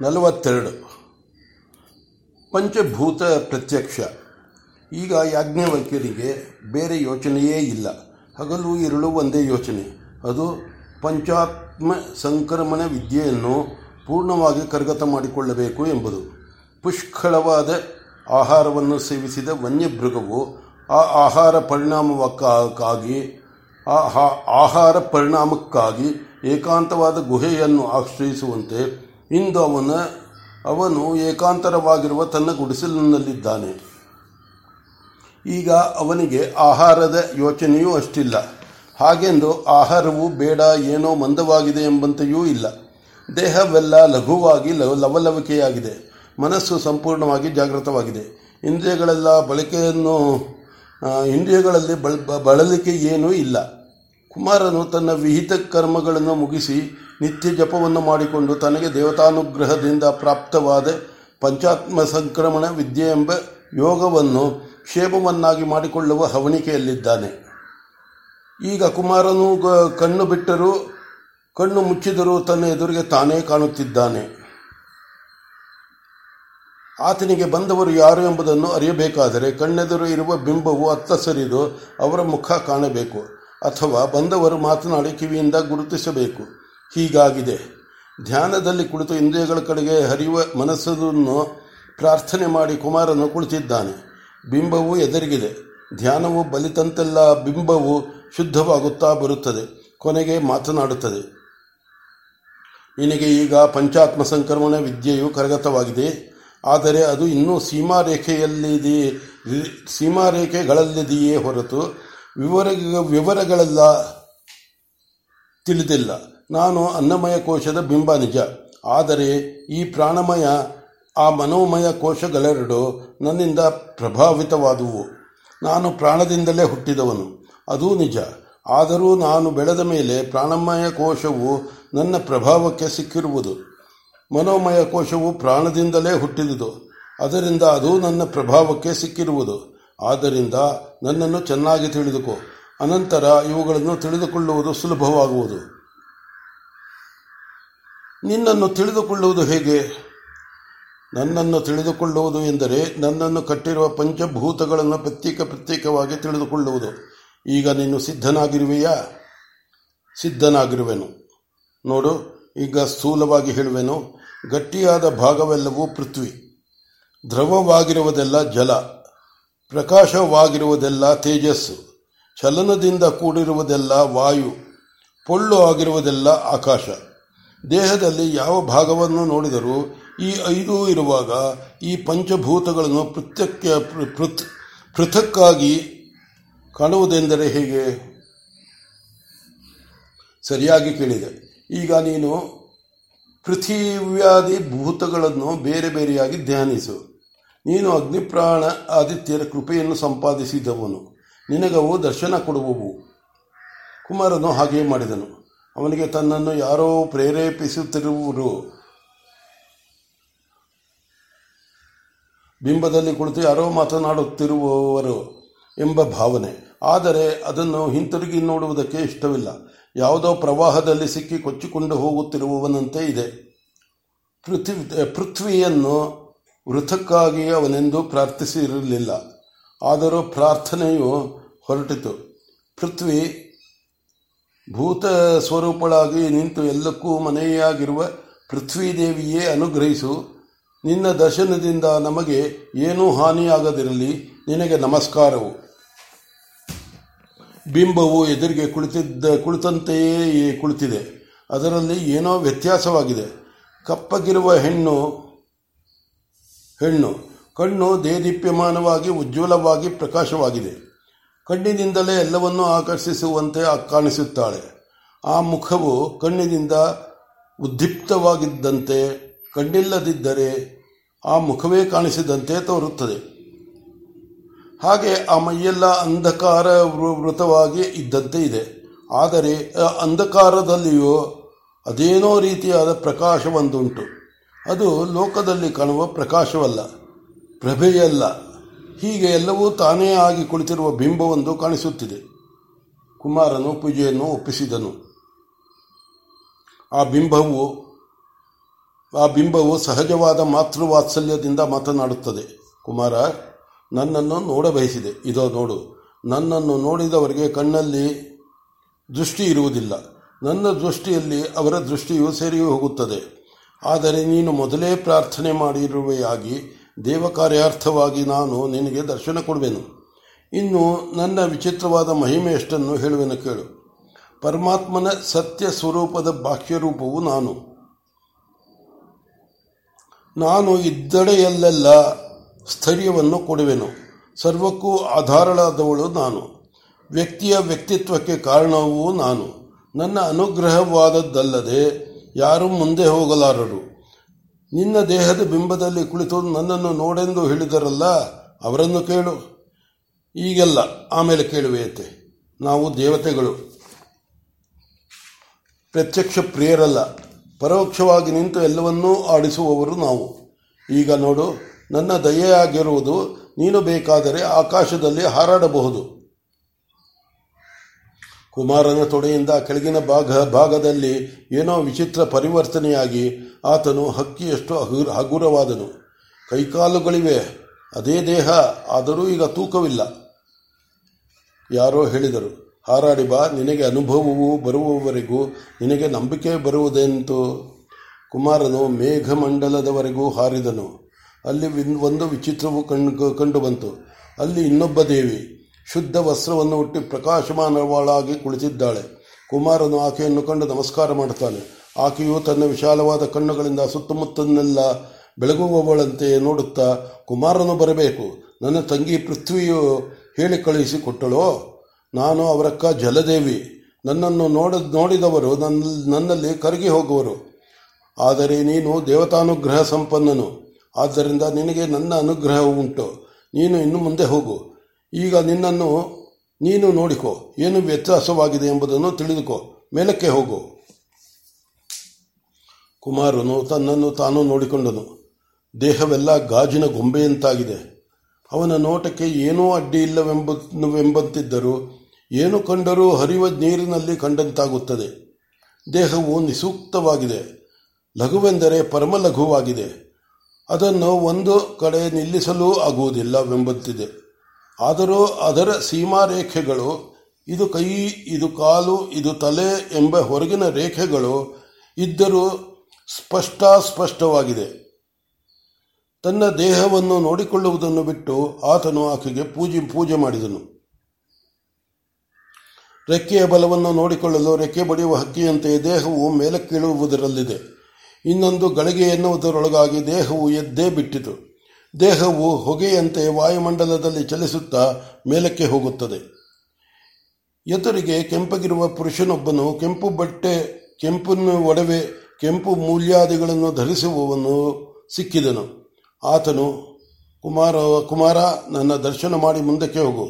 42 ಪಂಚಭೂತ ಪ್ರತ್ಯಕ್ಷ. ಈಗ ಯಾಜ್ಞವಲ್ಕ್ಯರಿಗೆ ಬೇರೆ ಯೋಚನೆಯೇ ಇಲ್ಲ, ಹಗಲು ಇರುಳು ಒಂದೇ ಯೋಚನೆ. ಅದು ಪಂಚಾತ್ಮ ಸಂಕ್ರಮಣ ವಿದ್ಯೆಯನ್ನು ಪೂರ್ಣವಾಗಿ ಕರಗತ ಮಾಡಿಕೊಳ್ಳಬೇಕು ಎಂಬುದು. ಪುಷ್ಕಳವಾದ ಆಹಾರವನ್ನು ಸೇವಿಸಿದ ವನ್ಯಮೃಗವು ಆ ಆಹಾರ ಪರಿಣಾಮಕ್ಕಾಗಿ ಏಕಾಂತವಾದ ಗುಹೆಯನ್ನು ಆಶ್ರಯಿಸುವಂತೆ ಇಂದು ಅವನು ಏಕಾಂತರವಾಗಿರುವ ತನ್ನ ಗುಡಿಸಲಿನಲ್ಲಿದ್ದಾನೆ. ಈಗ ಅವನಿಗೆ ಆಹಾರದ ಯೋಚನೆಯೂ ಅಷ್ಟಿಲ್ಲ. ಹಾಗೆಂದು ಆಹಾರವು ಬೇಡ, ಏನೋ ಮಂದವಾಗಿದೆ ಎಂಬಂತೆಯೂ ಇಲ್ಲ. ದೇಹವೆಲ್ಲ ಲಘುವಾಗಿ ಲವಲವಿಕೆಯಾಗಿದೆ. ಮನಸ್ಸು ಸಂಪೂರ್ಣವಾಗಿ ಜಾಗೃತವಾಗಿದೆ. ಇಂದ್ರಿಯಗಳಲ್ಲಿ ಬಳಲಿಕೆ ಏನೂ ಇಲ್ಲ. ಕುಮಾರನು ತನ್ನ ವಿಹಿತ ಕರ್ಮಗಳನ್ನು ಮುಗಿಸಿ ನಿತ್ಯ ಜಪವನ್ನು ಮಾಡಿಕೊಂಡು ತನಗೆ ದೇವತಾನುಗ್ರಹದಿಂದ ಪ್ರಾಪ್ತವಾದ ಪಂಚಾತ್ಮ ಸಂಕ್ರಮಣ ವಿದ್ಯೆ ಎಂಬ ಯೋಗವನ್ನು ಕ್ಷೇಮವನ್ನಾಗಿ ಮಾಡಿಕೊಳ್ಳುವ ಹವಣಿಕೆಯಲ್ಲಿದ್ದಾನೆ. ಈಗ ಕುಮಾರನು ಕಣ್ಣು ಮುಚ್ಚಿದರೂ ತನ್ನ ಎದುರಿಗೆ ತಾನೇ ಕಾಣುತ್ತಿದ್ದಾನೆ. ಆತನಿಗೆ ಬಂದವರು ಯಾರು ಎಂಬುದನ್ನು ಅರಿಯಬೇಕಾದರೆ ಕಣ್ಣೆದುರು ಇರುವ ಬಿಂಬವು ಅತ್ತ ಸರಿದು ಅವರ ಮುಖ ಕಾಣಬೇಕು, ಅಥವಾ ಬಂದವರು ಮಾತನಾಡಿ ಕಿವಿಯಿಂದ ಗುರುತಿಸಬೇಕು. ಹೀಗಾಗಿದೆ. ಧ್ಯಾನದಲ್ಲಿ ಕುಳಿತು ಇಂದ್ರಿಯಗಳ ಕಡೆಗೆ ಹರಿಯುವ ಮನಸ್ಸನ್ನು ಪ್ರಾರ್ಥನೆ ಮಾಡಿ ಕುಮಾರನು ಕುಳಿತಿದ್ದಾನೆ. ಬಿಂಬವು ಎದುರಿಗಿದೆ. ಧ್ಯಾನವು ಬಲಿತಂತೆಲ್ಲ ಬಿಂಬವು ಶುದ್ಧವಾಗುತ್ತಾ ಬರುತ್ತದೆ, ಕೊನೆಗೆ ಮಾತನಾಡುತ್ತದೆ. ನಿನಗೆ ಈಗ ಪಂಚಾತ್ಮ ಸಂಕ್ರಮಣ ವಿದ್ಯೆಯು ಕರಗತವಾಗಿದೆ, ಆದರೆ ಅದು ಇನ್ನೂ ಸೀಮಾರೇಖೆಗಳಲ್ಲಿದೆಯೇ ಹೊರತು ವಿವರಗಳೆಲ್ಲ ತಿಳಿದಿಲ್ಲ. ನಾನು ಅನ್ನಮಯ ಕೋಶದ ಬಿಂಬ ನಿಜ, ಆದರೆ ಈ ಪ್ರಾಣಮಯ ಆ ಮನೋಮಯ ಕೋಶಗಳೆರಡು ನನ್ನಿಂದ ಪ್ರಭಾವಿತವಾದುವು. ನಾನು ಪ್ರಾಣದಿಂದಲೇ ಹುಟ್ಟಿದವನು, ಅದೂ ನಿಜ. ಆದರೂ ನಾನು ಬೆಳೆದ ಮೇಲೆ ಪ್ರಾಣಮಯ ಕೋಶವು ನನ್ನ ಪ್ರಭಾವಕ್ಕೆ ಸಿಕ್ಕಿರುವುದು. ಮನೋಮಯ ಕೋಶವು ಪ್ರಾಣದಿಂದಲೇ ಹುಟ್ಟಿದುದು, ಅದರಿಂದ ಅದು ನನ್ನ ಪ್ರಭಾವಕ್ಕೆ ಸಿಕ್ಕಿರುವುದು. ಆದ್ದರಿಂದ ನನ್ನನ್ನು ಚೆನ್ನಾಗಿ ತಿಳಿದುಕೋ, ಅನಂತರ ಇವುಗಳನ್ನು ತಿಳಿದುಕೊಳ್ಳುವುದು ಸುಲಭವಾಗುವುದು. ನಿನ್ನನ್ನು ತಿಳಿದುಕೊಳ್ಳುವುದು ಹೇಗೆ? ನನ್ನನ್ನು ತಿಳಿದುಕೊಳ್ಳುವುದು ಎಂದರೆ ನನ್ನನ್ನು ಕಟ್ಟಿರುವ ಪಂಚಭೂತಗಳನ್ನು ಪ್ರತ್ಯೇಕವಾಗಿ ತಿಳಿದುಕೊಳ್ಳುವುದು. ಈಗ ನೀನು ಸಿದ್ಧನಾಗಿರುವೆಯಾ? ಸಿದ್ಧನಾಗಿರುವೆನು. ನೋಡು, ಈಗ ಸ್ಥೂಲವಾಗಿ ಹೇಳುವೆನು. ಗಟ್ಟಿಯಾದ ಭಾಗವೆಲ್ಲವೂ ಪೃಥ್ವಿ, ದ್ರವವಾಗಿರುವುದೆಲ್ಲ ಜಲ, ಪ್ರಕಾಶವಾಗಿರುವುದೆಲ್ಲ ತೇಜಸ್ಸು, ಚಲನದಿಂದ ಕೂಡಿರುವುದೆಲ್ಲ ವಾಯು, ಪೊಳ್ಳು ಆಗಿರುವುದೆಲ್ಲ ಆಕಾಶ. ದೇಹದಲ್ಲಿ ಯಾವ ಭಾಗವನ್ನು ನೋಡಿದರೂ ಈ ಐದೂ ಇರುವಾಗ ಈ ಪಂಚಭೂತಗಳನ್ನು ಪೃಥಕ್ಕಾಗಿ ಕಾಣುವುದೆಂದರೆ ಹೇಗೆ? ಸರಿಯಾಗಿ ಕೇಳಿದೆ. ಈಗ ನೀನು ಪೃಥಿವ್ಯಾದಿ ಭೂತಗಳನ್ನು ಬೇರೆ ಬೇರೆಯಾಗಿ ಧ್ಯಾನಿಸು. ನೀನು ಅಗ್ನಿಪ್ರಾಣ ಆದಿತ್ಯರ ಕೃಪೆಯನ್ನು ಸಂಪಾದಿಸಿದವನು, ನಿನಗವು ದರ್ಶನ ಕೊಡುವವು. ಕುಮಾರನು ಹಾಗೆಯೇ ಮಾಡಿದನು. ಅವನಿಗೆ ತನ್ನನ್ನು ಯಾರೋ ಪ್ರೇರೇಪಿಸುತ್ತಿರುವರು. ಬಿಂಬದಲ್ಲಿ ಕುಳಿತು ಯಾರೋ ಮಾತನಾಡುತ್ತಿರುವವರು ಎಂಬ ಭಾವನೆ. ಆದರೆ ಅದನ್ನು ಹಿಂತಿರುಗಿ ನೋಡುವುದಕ್ಕೆ ಇಷ್ಟವಿಲ್ಲ. ಯಾವುದೋ ಪ್ರವಾಹದಲ್ಲಿ ಸಿಕ್ಕಿ ಕೊಚ್ಚಿಕೊಂಡು ಹೋಗುತ್ತಿರುವವನಂತೆ ಇದೆ. ಪೃಥ್ವಿಯನ್ನು ವೃಥಕ್ಕಾಗಿ ಅವನೆಂದು ಪ್ರಾರ್ಥಿಸಿರಲಿಲ್ಲ, ಆದರೂ ಪ್ರಾರ್ಥನೆಯು ಹೊರಟಿತು. ಪೃಥ್ವಿ ಭೂತ ಸ್ವರೂಪಳಾಗಿ ನಿಂತು ಎಲ್ಲಕ್ಕೂ ಮನೆಯಾಗಿರುವ ಪೃಥ್ವೀದೇವಿಯೇ ಅನುಗ್ರಹಿಸು, ನಿನ್ನ ದರ್ಶನದಿಂದ ನಮಗೆ ಏನೂ ಹಾನಿಯಾಗದಿರಲಿ, ನಿನಗೆ ನಮಸ್ಕಾರವು. ಬಿಂಬವು ಎದುರಿಗೆ ಕುಳಿತಂತೆಯೇ ಕುಳಿತಿದೆ. ಅದರಲ್ಲಿ ಏನೋ ವ್ಯತ್ಯಾಸವಾಗಿದೆ. ಕಪ್ಪಗಿರುವ ಹೆಣ್ಣು ಕಣ್ಣು ದೇದೀಪ್ಯಮಾನವಾಗಿ ಉಜ್ವಲವಾಗಿ ಪ್ರಕಾಶವಾಗಿದೆ. ಕಣ್ಣಿನಿಂದಲೇ ಎಲ್ಲವನ್ನೂ ಆಕರ್ಷಿಸುವಂತೆ ಕಾಣಿಸುತ್ತಾಳೆ. ಆ ಮುಖವು ಕಣ್ಣಿನಿಂದ ಉದ್ದೀಪ್ತವಾಗಿದ್ದಂತೆ, ಕಣ್ಣಿಲ್ಲದಿದ್ದರೆ ಆ ಮುಖವೇ ಕಾಣಿಸಿದಂತೆ ತೋರುತ್ತದೆ. ಹಾಗೆ ಆ ಮೈಯೆಲ್ಲ ಅಂಧಕಾರ ವೃತವಾಗಿ ಇದ್ದಂತೆ ಇದೆ. ಆದರೆ ಅಂಧಕಾರದಲ್ಲಿಯೂ ಅದೇನೋ ರೀತಿಯಾದ ಪ್ರಕಾಶವೊಂದುಂಟು. ಅದು ಲೋಕದಲ್ಲಿ ಕಾಣುವ ಪ್ರಕಾಶವಲ್ಲ, ಪ್ರಭೆಯಲ್ಲ. ಹೀಗೆ ಎಲ್ಲವೂ ತಾನೇ ಆಗಿ ಕುಳಿತಿರುವ ಬಿಂಬವೊಂದು ಕಾಣಿಸುತ್ತಿದೆ. ಕುಮಾರನು ಪೂಜೆಯನ್ನು ಒಪ್ಪಿಸಿದನು. ಆ ಬಿಂಬವು ಆ ಬಿಂಬವು ಸಹಜವಾದ ಮಾತೃವಾತ್ಸಲ್ಯದಿಂದ ಮಾತನಾಡುತ್ತದೆ. ಕುಮಾರ, ನನ್ನನ್ನು ನೋಡಬಯಸಿದೆ, ಇದೋ ನೋಡು. ನನ್ನನ್ನು ನೋಡಿದವರಿಗೆ ಕಣ್ಣಲ್ಲಿ ದೃಷ್ಟಿ ಇರುವುದಿಲ್ಲ, ನನ್ನ ದೃಷ್ಟಿಯಲ್ಲಿ ಅವರ ದೃಷ್ಟಿಯು ಸೇರಿ ಹೋಗುತ್ತದೆ. ಆದರೆ ನೀನು ಮೊದಲೇ ಪ್ರಾರ್ಥನೆ ಮಾಡಿರುವೆಯಾಗಿ ದೇವ ಕಾರ್ಯಾರ್ಥವಾಗಿ ನಾನು ನಿನಗೆ ದರ್ಶನ ಕೊಡುವೆನು. ಇನ್ನು ನನ್ನ ವಿಚಿತ್ರವಾದ ಮಹಿಮೆಯಷ್ಟನ್ನು ಹೇಳುವೆನು ಕೇಳು. ಪರಮಾತ್ಮನ ಸತ್ಯ ಸ್ವರೂಪದ ಬಾಹ್ಯರೂಪವು ನಾನು ನಾನು ಇದ್ದಡೆಯಲ್ಲೆಲ್ಲ ಸ್ಥೈರ್ಯವನ್ನು ಕೊಡುವೆನು. ಸರ್ವಕ್ಕೂ ಆಧಾರಳಾದವಳು ನಾನು, ವ್ಯಕ್ತಿಯ ವ್ಯಕ್ತಿತ್ವಕ್ಕೆ ಕಾರಣವೂ ನಾನು. ನನ್ನ ಅನುಗ್ರಹವಾದದ್ದಲ್ಲದೆ ಯಾರೂ ಮುಂದೆ ಹೋಗಲಾರರು. ನಿನ್ನ ದೇಹದ ಬಿಂಬದಲ್ಲಿ ಕುಳಿತು ನನ್ನನ್ನು ನೋಡೆಂದು ಹೇಳಿದರಲ್ಲ, ಅವರನ್ನು ಕೇಳು. ಈಗೆಲ್ಲ ಆಮೇಲೆ ಕೇಳುವೆಯತೆ. ನಾವು ದೇವತೆಗಳು, ಪ್ರತ್ಯಕ್ಷ ಪ್ರಿಯರಲ್ಲ. ಪರೋಕ್ಷವಾಗಿ ನಿಂತು ಎಲ್ಲವನ್ನೂ ಆಡಿಸುವವರು ನಾವು. ಈಗ ನೋಡು, ನನ್ನ ದಯೆಯಾಗಿರುವುದು. ನೀನು ಬೇಕಾದರೆ ಆಕಾಶದಲ್ಲಿ ಹಾರಾಡಬಹುದು. ಕುಮಾರನ ತೊಡೆಯಿಂದ ಕೆಳಗಿನ ಭಾಗದಲ್ಲಿ ಏನೋ ವಿಚಿತ್ರ ಪರಿವರ್ತನೆಯಾಗಿ ಆತನು ಹಕ್ಕಿಯಷ್ಟು ಹಗುರವಾದನು. ಕೈಕಾಲುಗಳಿವೆ, ಅದೇ ದೇಹ, ಆದರೂ ಈಗ ತೂಕವಿಲ್ಲ. ಯಾರೋ ಹೇಳಿದರು, ಹಾರಾಡಿ ಬಾ, ನಿನಗೆ ಅನುಭವವು ಬರುವವರೆಗೂ ನಿನಗೆ ನಂಬಿಕೆ ಬರುವುದೆಂತು. ಕುಮಾರನು ಮೇಘಮಂಡಲದವರೆಗೂ ಹಾರಿದನು. ಅಲ್ಲಿ ಒಂದು ವಿಚಿತ್ರವು ಕಂಡುಬಂತು. ಅಲ್ಲಿ ಇನ್ನೊಬ್ಬ ದೇವಿ ಶುದ್ಧ ವಸ್ತ್ರವನ್ನು ಹುಟ್ಟಿ ಪ್ರಕಾಶಮಾನವಳಾಗಿ ಕುಳಿತಿದ್ದಾಳೆ. ಕುಮಾರನು ಆಕೆಯನ್ನು ಕಂಡು ನಮಸ್ಕಾರ ಮಾಡುತ್ತಾನೆ. ಆಕೆಯು ತನ್ನ ವಿಶಾಲವಾದ ಕಣ್ಣುಗಳಿಂದ ಸುತ್ತಮುತ್ತನೆಲ್ಲ ಬೆಳಗುವವಳಂತೆ ನೋಡುತ್ತಾ, ಕುಮಾರನು ಬರಬೇಕು, ನನ್ನ ತಂಗಿ ಪೃಥ್ವಿಯು ಹೇಳಿ ಕಳುಹಿಸಿಕೊಟ್ಟಳೋ, ನಾನು ಅವರಕ್ಕ ಜಲದೇವಿ. ನನ್ನನ್ನು ನೋಡಿದವರು ನನ್ನಲ್ಲಿ ಕರಗಿ ಹೋಗುವರು. ಆದರೆ ನೀನು ದೇವತಾನುಗ್ರಹ ಸಂಪನ್ನನು, ಆದ್ದರಿಂದ ನಿನಗೆ ನನ್ನ ಅನುಗ್ರಹ ಉಂಟು. ನೀನು ಇನ್ನು ಮುಂದೆ ಹೋಗು. ಈಗ ನಿನ್ನನ್ನು ನೀನು ನೋಡಿಕೋ, ಏನು ವ್ಯತ್ಯಾಸವಾಗಿದೆ ಎಂಬುದನ್ನು ತಿಳಿದುಕೋ, ಮೇಲಕ್ಕೆ ಹೋಗು. ಕುಮಾರನು ತನ್ನನ್ನು ತಾನು ನೋಡಿಕೊಂಡನು. ದೇಹವೆಲ್ಲ ಗಾಜಿನ ಗೊಂಬೆಯಂತಾಗಿದೆ. ಅವನ ನೋಟಕ್ಕೆ ಏನೂ ಅಡ್ಡಿ ಇಲ್ಲವೆಂಬಂತಿದ್ದರೂ ಏನು ಕಂಡರೂ ಹರಿಯುವ ನೀರಿನಲ್ಲಿ ಕಂಡಂತಾಗುತ್ತದೆ. ದೇಹವು ನಿಸೂಕ್ತವಾಗಿದೆ, ಲಘುವೆಂದರೆ ಪರಮಲಘುವಾಗಿದೆ. ಅದನ್ನು ಒಂದು ಕಡೆ ನಿಲ್ಲಿಸಲೂ ಆಗುವುದಿಲ್ಲವೆಂಬಂತಿದೆ. ಆದರೂ ಅದರ ಸೀಮಾರೇಖೆಗಳು, ಇದು ಕೈ, ಇದು ಕಾಲು, ಇದು ತಲೆ ಎಂಬ ಹೊರಗಿನ ರೇಖೆಗಳು ಇದ್ದರೂ ಸ್ಪಷ್ಟವಾಗಿದೆ. ತನ್ನ ದೇಹವನ್ನು ನೋಡಿಕೊಳ್ಳುವುದನ್ನು ಬಿಟ್ಟು ಆತನು ಆಕೆಗೆ ಪೂಜೆ ಮಾಡಿದನು. ರೆಕ್ಕೆಯ ಬಲವನ್ನು ನೋಡಿಕೊಳ್ಳಲು ರೆಕ್ಕೆ ಬಡಿಯುವ ಹಕ್ಕಿಯಂತೆ ದೇಹವು ಮೇಲಕ್ಕೀಳುವುದರಲ್ಲಿದೆ. ಇನ್ನೊಂದು ಗಳಿಗೆ ಎನ್ನುವುದರೊಳಗಾಗಿ ದೇಹವು ಎದ್ದೇ ಬಿಟ್ಟಿತು. ದೇಹವು ಹೊಗೆಯಂತೆ ವಾಯುಮಂಡಲದಲ್ಲಿ ಚಲಿಸುತ್ತಾ ಮೇಲಕ್ಕೆ ಹೋಗುತ್ತದೆ. ಎದುರಿಗೆ ಕೆಂಪಗಿರುವ ಪುರುಷನೊಬ್ಬನು ಕೆಂಪು ಬಟ್ಟೆ, ಕೆಂಪು ಒಡವೆ, ಕೆಂಪು ಮೂಲ್ಯಾದಿಗಳನ್ನು ಧರಿಸುವವನು ಸಿಕ್ಕಿದನು. ಆತನು, ಕುಮಾರ, ನನ್ನ ದರ್ಶನ ಮಾಡಿ ಮುಂದಕ್ಕೆ ಹೋಗು.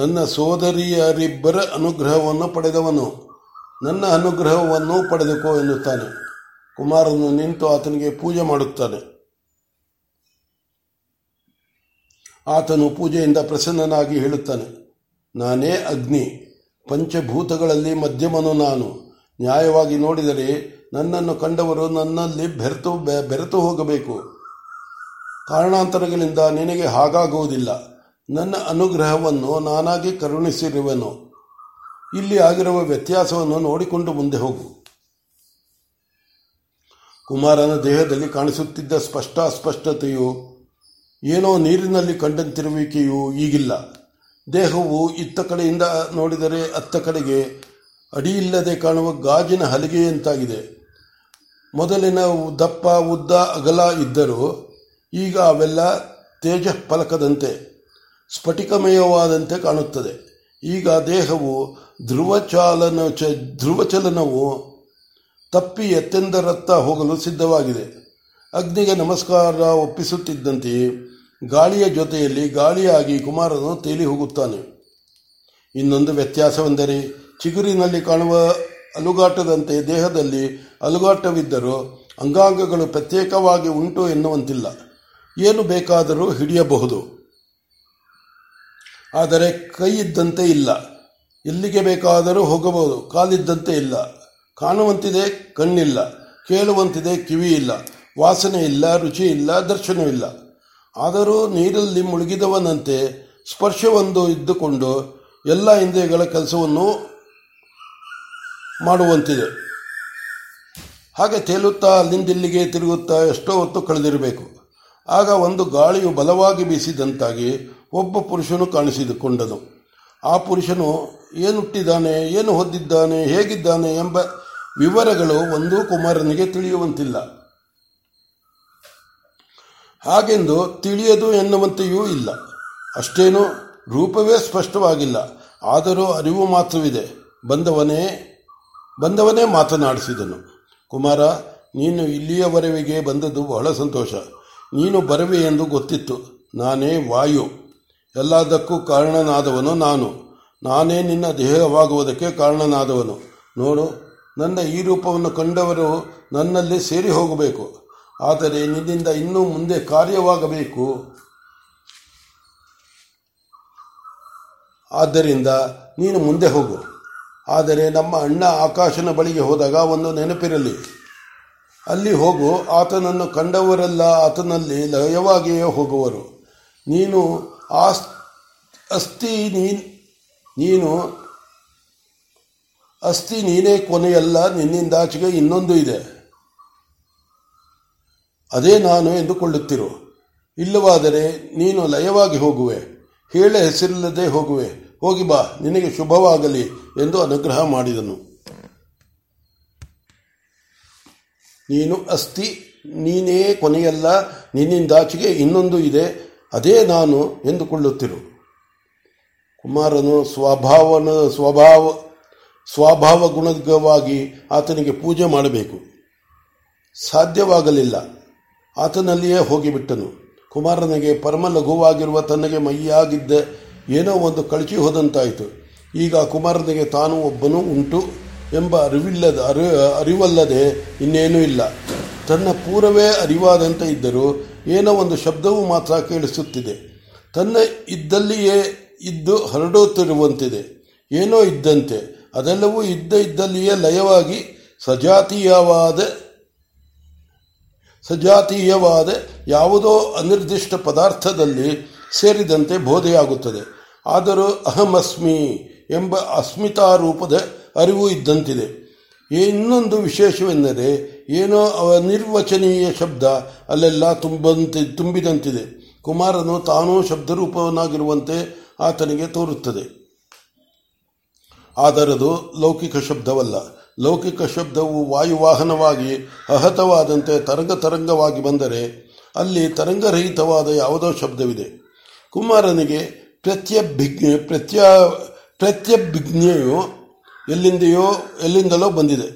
ನನ್ನ ಸೋದರಿಯರಿಬ್ಬರ ಅನುಗ್ರಹವನ್ನು ಪಡೆದವನು, ನನ್ನ ಅನುಗ್ರಹವನ್ನು ಪಡೆದುಕೋ ಎನ್ನುತ್ತಾನೆ. ಕುಮಾರನು ನಿಂತು ಆತನಿಗೆ ಪೂಜೆ ಮಾಡುತ್ತಾನೆ. ಆತನು ಪೂಜೆಯಿಂದ ಪ್ರಸನ್ನನಾಗಿ ಹೇಳುತ್ತಾನೆ, ನಾನೇ ಅಗ್ನಿ, ಪಂಚಭೂತಗಳಲ್ಲಿ ಮಧ್ಯಮನು ನಾನು. ನ್ಯಾಯವಾಗಿ ನೋಡಿದರೆ ನನ್ನನ್ನು ಕಂಡವರು ನನ್ನಲ್ಲಿ ಬೆರೆತು ಹೋಗಬೇಕು. ಕಾರಣಾಂತರಗಳಿಂದ ನಿನಗೆ ಹಾಗಾಗುವುದಿಲ್ಲ. ನನ್ನ ಅನುಗ್ರಹವನ್ನು ನಾನಾಗಿ ಕರುಣಿಸಿರುವೆನು. ಇಲ್ಲಿ ಆಗಿರುವ ವ್ಯತ್ಯಾಸವನ್ನು ನೋಡಿಕೊಂಡು ಮುಂದೆ ಹೋಗು. ಕುಮಾರನ ದೇಹದಲ್ಲಿ ಕಾಣಿಸುತ್ತಿದ್ದ ಸ್ಪಷ್ಟತೆಯು, ಏನೋ ನೀರಿನಲ್ಲಿ ಕಂಡಂತಿರುವಿಕೆಯೂ ಈಗಿಲ್ಲ. ದೇಹವು ಇತ್ತ ಕಡೆಯಿಂದ ನೋಡಿದರೆ ಅತ್ತ ಕಡೆಗೆ ಅಡಿಯಿಲ್ಲದೆ ಕಾಣುವ ಗಾಜಿನ ಹಲಿಗೆಯಂತಾಗಿದೆ. ಮೊದಲಿನ ದಪ್ಪ, ಉದ್ದ, ಅಗಲ ಇದ್ದರೂ ಈಗ ಅವೆಲ್ಲ ತೇಜ ಫಲಕದಂತೆ ಸ್ಫಟಿಕಮಯವಾದಂತೆ ಕಾಣುತ್ತದೆ. ಈಗ ದೇಹವು ಧ್ರುವಚಲನವು ತಪ್ಪಿ ಎತ್ತೆಂದರತ್ತ ಹೋಗಲು ಸಿದ್ಧವಾಗಿದೆ. ಅಗ್ನಿಗೆ ನಮಸ್ಕಾರ ಒಪ್ಪಿಸುತ್ತಿದ್ದಂತೆಯೇ ಗಾಳಿಯ ಜೊತೆಯಲ್ಲಿ ಗಾಳಿಯಾಗಿ ಕುಮಾರನು ತೇಲಿ ಹೋಗುತ್ತಾನೆ. ಇನ್ನೊಂದು ವ್ಯತ್ಯಾಸವೆಂದರೆ, ಚಿಗುರಿನಲ್ಲಿ ಕಾಣುವ ಅಲುಗಾಟದಂತೆ ದೇಹದಲ್ಲಿ ಅಲುಗಾಟವಿದ್ದರೂ ಅಂಗಾಂಗಗಳು ಪ್ರತ್ಯೇಕವಾಗಿ ಉಂಟು ಎನ್ನುವಂತಿಲ್ಲ. ಏನು ಬೇಕಾದರೂ ಹಿಡಿಯಬಹುದು, ಆದರೆ ಕೈ ಇದ್ದಂತೆ ಇಲ್ಲ. ಎಲ್ಲಿಗೆ ಬೇಕಾದರೂ ಹೋಗಬಹುದು. ಕಾಲಿದ್ದಂತೆ ಇಲ್ಲ. ಕಾಣುವಂತಿದೆ ಕಣ್ಣಿಲ್ಲ, ಕೇಳುವಂತಿದೆ ಕಿವಿ ಇಲ್ಲ, ವಾಸನೆ ಇಲ್ಲ, ರುಚಿ ಇಲ್ಲ, ದರ್ಶನವಿಲ್ಲ. ಆದರೂ ನೀರಲ್ಲಿ ಮುಳುಗಿದವನಂತೆ ಸ್ಪರ್ಶವೊಂದು ಇದ್ದುಕೊಂಡು ಎಲ್ಲ ಇಂದ್ರಿಯಗಳ ಕೆಲಸವನ್ನು ಮಾಡುವಂತಿದೆ. ಹಾಗೆ ತೇಲುತ್ತಾ ಅಲ್ಲಿಂದಿಲ್ಲಿಗೆ ತಿರುಗುತ್ತಾ ಎಷ್ಟೋ ಹೊತ್ತು ಕಳೆದಿರಬೇಕು. ಆಗ ಒಂದು ಗಾಳಿಯು ಬಲವಾಗಿ ಬೀಸಿದಂತಾಗಿ ಒಬ್ಬ ಪುರುಷನು ಕಾಣಿಸಿಕೊಂಡನು. ಆ ಪುರುಷನು ಏನು ಹುಟ್ಟಿದ್ದಾನೆ, ಏನು ಹೊದ್ದಿದ್ದಾನೆ, ಹೇಗಿದ್ದಾನೆ ಎಂಬ ವಿವರಗಳು ಒಂದೂ ಕುಮಾರನಿಗೆ ತಿಳಿಯುವಂತಿಲ್ಲ. ಹಾಗೆಂದು ತಿಳಿಯದು ಎನ್ನುವಂತೆಯೂ ಇಲ್ಲ. ಅಷ್ಟೇನು ರೂಪವೇ ಸ್ಪಷ್ಟವಾಗಿಲ್ಲ, ಆದರೂ ಅರಿವು ಮಾತ್ರವಿದೆ. ಬಂದವನೇ ಮಾತನಾಡಿಸಿದನು. ಕುಮಾರ, ನೀನು ಇಲ್ಲಿಯವರೆಗೆ ಬಂದದ್ದು ಬಹಳ ಸಂತೋಷ. ನೀನು ಬರವೆ ಎಂದು ಗೊತ್ತಿತ್ತು. ನಾನೇ ವಾಯು, ಎಲ್ಲದಕ್ಕೂ ಕಾರಣನಾದವನು ನಾನು. ನಾನೇ ನಿನ್ನ ದೇಹವಾಗುವುದಕ್ಕೆ ಕಾರಣನಾದವನು. ನೋಡು, ನನ್ನ ಈ ರೂಪವನ್ನು ಕಂಡವರು ನನ್ನಲ್ಲಿ ಸೇರಿ ಹೋಗಬೇಕು, ಆದರೆ ನಿನ್ನಿಂದ ಇನ್ನೂ ಮುಂದೆ ಕಾರ್ಯವಾಗಬೇಕು. ಆದ್ದರಿಂದ ನೀನು ಮುಂದೆ ಹೋಗು. ಆದರೆ ನಮ್ಮ ಅಣ್ಣ ಆಕಾಶನ ಬಳಿಗೆ ಹೋದಾಗ ಒಂದು ನೆನಪಿರಲಿ. ಅಲ್ಲಿ ಹೋಗು, ಆತನನ್ನು ಕಂಡವರೆಲ್ಲ ಆತನಲ್ಲಿ ಲಯವಾಗಿಯೇ ಹೋಗುವರು. ನೀನು ಅಸ್ಥಿ ನೀನೇ ಕೊನೆಯಲ್ಲ, ನಿನ್ನಿಂದಾಚೆಗೆ ಇನ್ನೊಂದು ಇದೆ, ಅದೇ ನಾನು ಎಂದುಕೊಳ್ಳುತ್ತಿರು. ಇಲ್ಲವಾದರೆ ನೀನು ಲಯವಾಗಿ ಹೋಗುವೆ, ಹೇಳ ಹೆಸರಿಲ್ಲದೆ ಹೋಗುವೆ. ಹೋಗಿ ಬಾ, ನಿನಗೆ ಶುಭವಾಗಲಿ ಎಂದು ಅನುಗ್ರಹ ಮಾಡಿದನು. ನೀನು ಅಸ್ಥಿ, ನೀನೇ ಕೊನೆಯಲ್ಲ, ನಿನ್ನಿಂದಾಚೆಗೆ ಇನ್ನೊಂದು ಇದೆ, ಅದೇ ನಾನು ಎಂದುಕೊಳ್ಳುತ್ತಿರು. ಕುಮಾರನು ಸ್ವಭಾವ ಗುಣವಾಗಿ ಆತನಿಗೆ ಪೂಜೆ ಮಾಡಬೇಕು. ಸಾಧ್ಯವಾಗಲಿಲ್ಲ, ಆತನಲ್ಲಿಯೇ ಹೋಗಿಬಿಟ್ಟನು. ಕುಮಾರನಿಗೆ ಪರಮ ಲಘುವಾಗಿರುವ ತನಗೆ ಮೈಯಾಗಿದ್ದ ಏನೋ ಒಂದು ಕಳಚಿ ಹೋದಂತಾಯಿತು. ಈಗ ಕುಮಾರನಿಗೆ ತಾನು ಒಬ್ಬನು ಉಂಟು ಎಂಬ ಅರಿವಲ್ಲದೆ ಇನ್ನೇನೂ ಇಲ್ಲ. ತನ್ನ ಪೂರ್ವವೇ ಅರಿವಾದಂತೆ ಇದ್ದರೂ ಏನೋ ಒಂದು ಶಬ್ದವೂ ಮಾತ್ರ ಕೇಳಿಸುತ್ತಿದೆ. ತನ್ನ ಇದ್ದಲ್ಲಿಯೇ ಇದ್ದು ಹರಡುತ್ತಿರುವಂತಿದೆ, ಏನೋ ಇದ್ದಂತೆ. ಅದೆಲ್ಲವೂ ಇದ್ದಲ್ಲಿಯೇ ಲಯವಾಗಿ ಸಜಾತೀಯವಾದ ಯಾವುದೋ ಅನಿರ್ದಿಷ್ಟ ಪದಾರ್ಥದಲ್ಲಿ ಸೇರಿದಂತೆ ಬೋಧೆಯಾಗುತ್ತದೆ. ಆದರೂ ಅಹಮಸ್ಮಿ ಎಂಬ ಅಸ್ಮಿತಾರೂಪದ ಅರಿವು ಇದ್ದಂತಿದೆ. ಇನ್ನೊಂದು ವಿಶೇಷವೆಂದರೆ ಏನೋ ಅನಿರ್ವಚನೀಯ ಶಬ್ದ ಅಲ್ಲೆಲ್ಲ ತುಂಬಿದಂತಿದೆ. ಕುಮಾರನು ತಾನೂ ಶಬ್ದರೂಪವನ್ನಾಗಿರುವಂತೆ ಆತನಿಗೆ ತೋರುತ್ತದೆ. ಆದರದು ಲೌಕಿಕ ಶಬ್ದವಲ್ಲ. ಲೌಕಿಕ ಶಬ್ದವು ವಾಯುವಾಹನವಾಗಿ ಅಹತವಾದಂತೆ ತರಂಗವಾಗಿ ಬಂದರೆ ಅಲ್ಲಿ ತರಂಗರಹಿತವಾದ ಯಾವುದೋ ಶಬ್ದವಿದೆ. ಕುಮಾರನಿಗೆ ಪ್ರತ್ಯಭಿಜ್ಞೆಯು ಎಲ್ಲಿಂದಲೋ ಬಂದಿದೆ.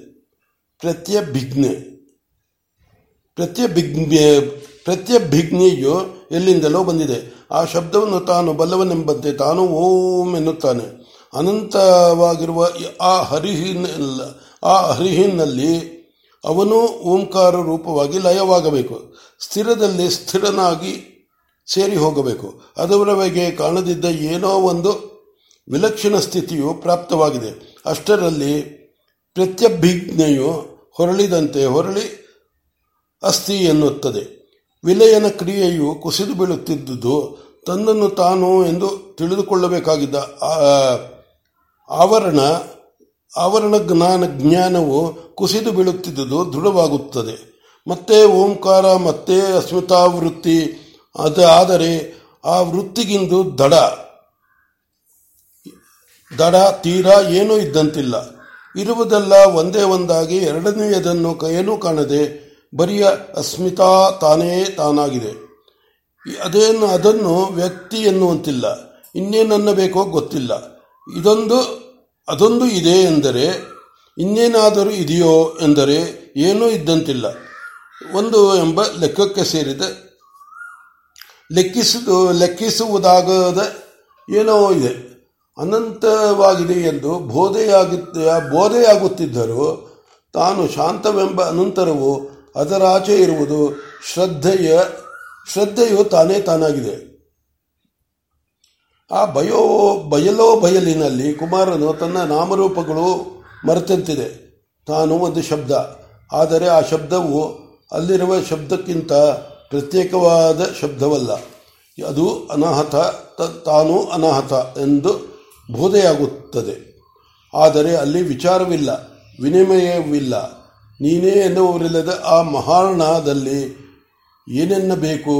ಪ್ರತ್ಯಭಿಜ್ಞೆಯು ಎಲ್ಲಿಂದಲೋ ಬಂದಿದೆ. ಆ ಶಬ್ದವನ್ನು ತಾನು ಬಲ್ಲವನೆಂಬಂತೆ ತಾನು ಓಂ ಎನ್ನುತ್ತಾನೆ. ಅನಂತವಾಗಿರುವ ಆ ಹರಿಹಿನಲ್ಲಿ ಅವನು ಓಂಕಾರ ರೂಪವಾಗಿ ಲಯವಾಗಬೇಕು. ಸ್ಥಿರದಲ್ಲಿ ಸ್ಥಿರನಾಗಿ ಸೇರಿ ಹೋಗಬೇಕು. ಅದರವರೆಗೆ ಕಾಣದಿದ್ದ ಏನೋ ಒಂದು ವಿಲಕ್ಷಣ ಸ್ಥಿತಿಯು ಪ್ರಾಪ್ತವಾಗಿದೆ. ಅಷ್ಟರಲ್ಲಿ ಪ್ರತ್ಯಭಿಜ್ಞೆಯು ಹೊರಳಿ ಅಸ್ಥಿ ಎನ್ನುತ್ತದೆ. ವಿಲಯನ ಕ್ರಿಯೆಯು ಕುಸಿದು ಬೀಳುತ್ತಿದ್ದುದು ತನ್ನನ್ನು ತಾನು ಎಂದು ತಿಳಿದುಕೊಳ್ಳಬೇಕಾಗಿದ್ದ ಆವರಣ ಜ್ಞಾನವು ಕುಸಿದು ಬೀಳುತ್ತಿದ್ದುದು ದೃಢವಾಗುತ್ತದೆ. ಮತ್ತೆ ಓಂಕಾರ, ಮತ್ತೆ ಅಸ್ಮಿತಾವೃತ್ತಿ. ಆದರೆ ಆ ವೃತ್ತಿಗಿಂದು ದಡ ತೀರಾ ಏನೂ ಇದ್ದಂತಿಲ್ಲ. ಇರುವುದೆಲ್ಲ ಒಂದೇ ಒಂದಾಗಿ ಎರಡನೆಯದನ್ನು ಏನೂ ಕಾಣದೆ ಬರಿಯ ಅಸ್ಮಿತಾ ತಾನೇ ತಾನಾಗಿದೆ. ಅದನ್ನು ವ್ಯಕ್ತಿ ಎನ್ನುವಂತಿಲ್ಲ, ಇನ್ನೇನನ್ನಬೇಕೋ ಗೊತ್ತಿಲ್ಲ. ಅದೊಂದು ಇದೆ ಎಂದರೆ ಇನ್ನೇನಾದರೂ ಇದೆಯೋ ಎಂದರೆ ಏನೂ ಇದ್ದಂತಿಲ್ಲ. ಒಂದು ಎಂಬ ಲೆಕ್ಕಕ್ಕೆ ಸೇರಿದ ಲೆಕ್ಕಿಸುವುದಾಗದ ಏನೋ ಇದೆ, ಅನಂತವಾಗಿದೆ ಎಂದು ಬೋಧೆಯಾಗುತ್ತಿದ್ದರೂ ತಾನು ಶಾಂತವೆಂಬ ಅನಂತರವು ಅದರಾಚೆ ಇರುವುದು ಶ್ರದ್ಧೆಯು ತಾನೇ ತಾನಾಗಿದೆ. ಆ ಬಯಲಿನಲ್ಲಿ ಕುಮಾರನು ತನ್ನ ನಾಮರೂಪಗಳು ಮರೆತಂತಿದೆ. ತಾನು ಒಂದು ಶಬ್ದ, ಆದರೆ ಆ ಶಬ್ದವು ಅಲ್ಲಿರುವ ಶಬ್ದಕ್ಕಿಂತ ಪ್ರತ್ಯೇಕವಾದ ಶಬ್ದವಲ್ಲ. ಅದು ಅನಾಹತ, ತಾನೂ ಅನಾಹತ ಎಂದು ಬೋಧೆಯಾಗುತ್ತದೆ. ಆದರೆ ಅಲ್ಲಿ ವಿಚಾರವಿಲ್ಲ, ವಿನಿಮಯವಿಲ್ಲ. ನೀನೇ ಎನ್ನುವರಿಲ್ಲದ ಆ ಮಹಾರಣದಲ್ಲಿ ಏನೆನ್ನಬೇಕು?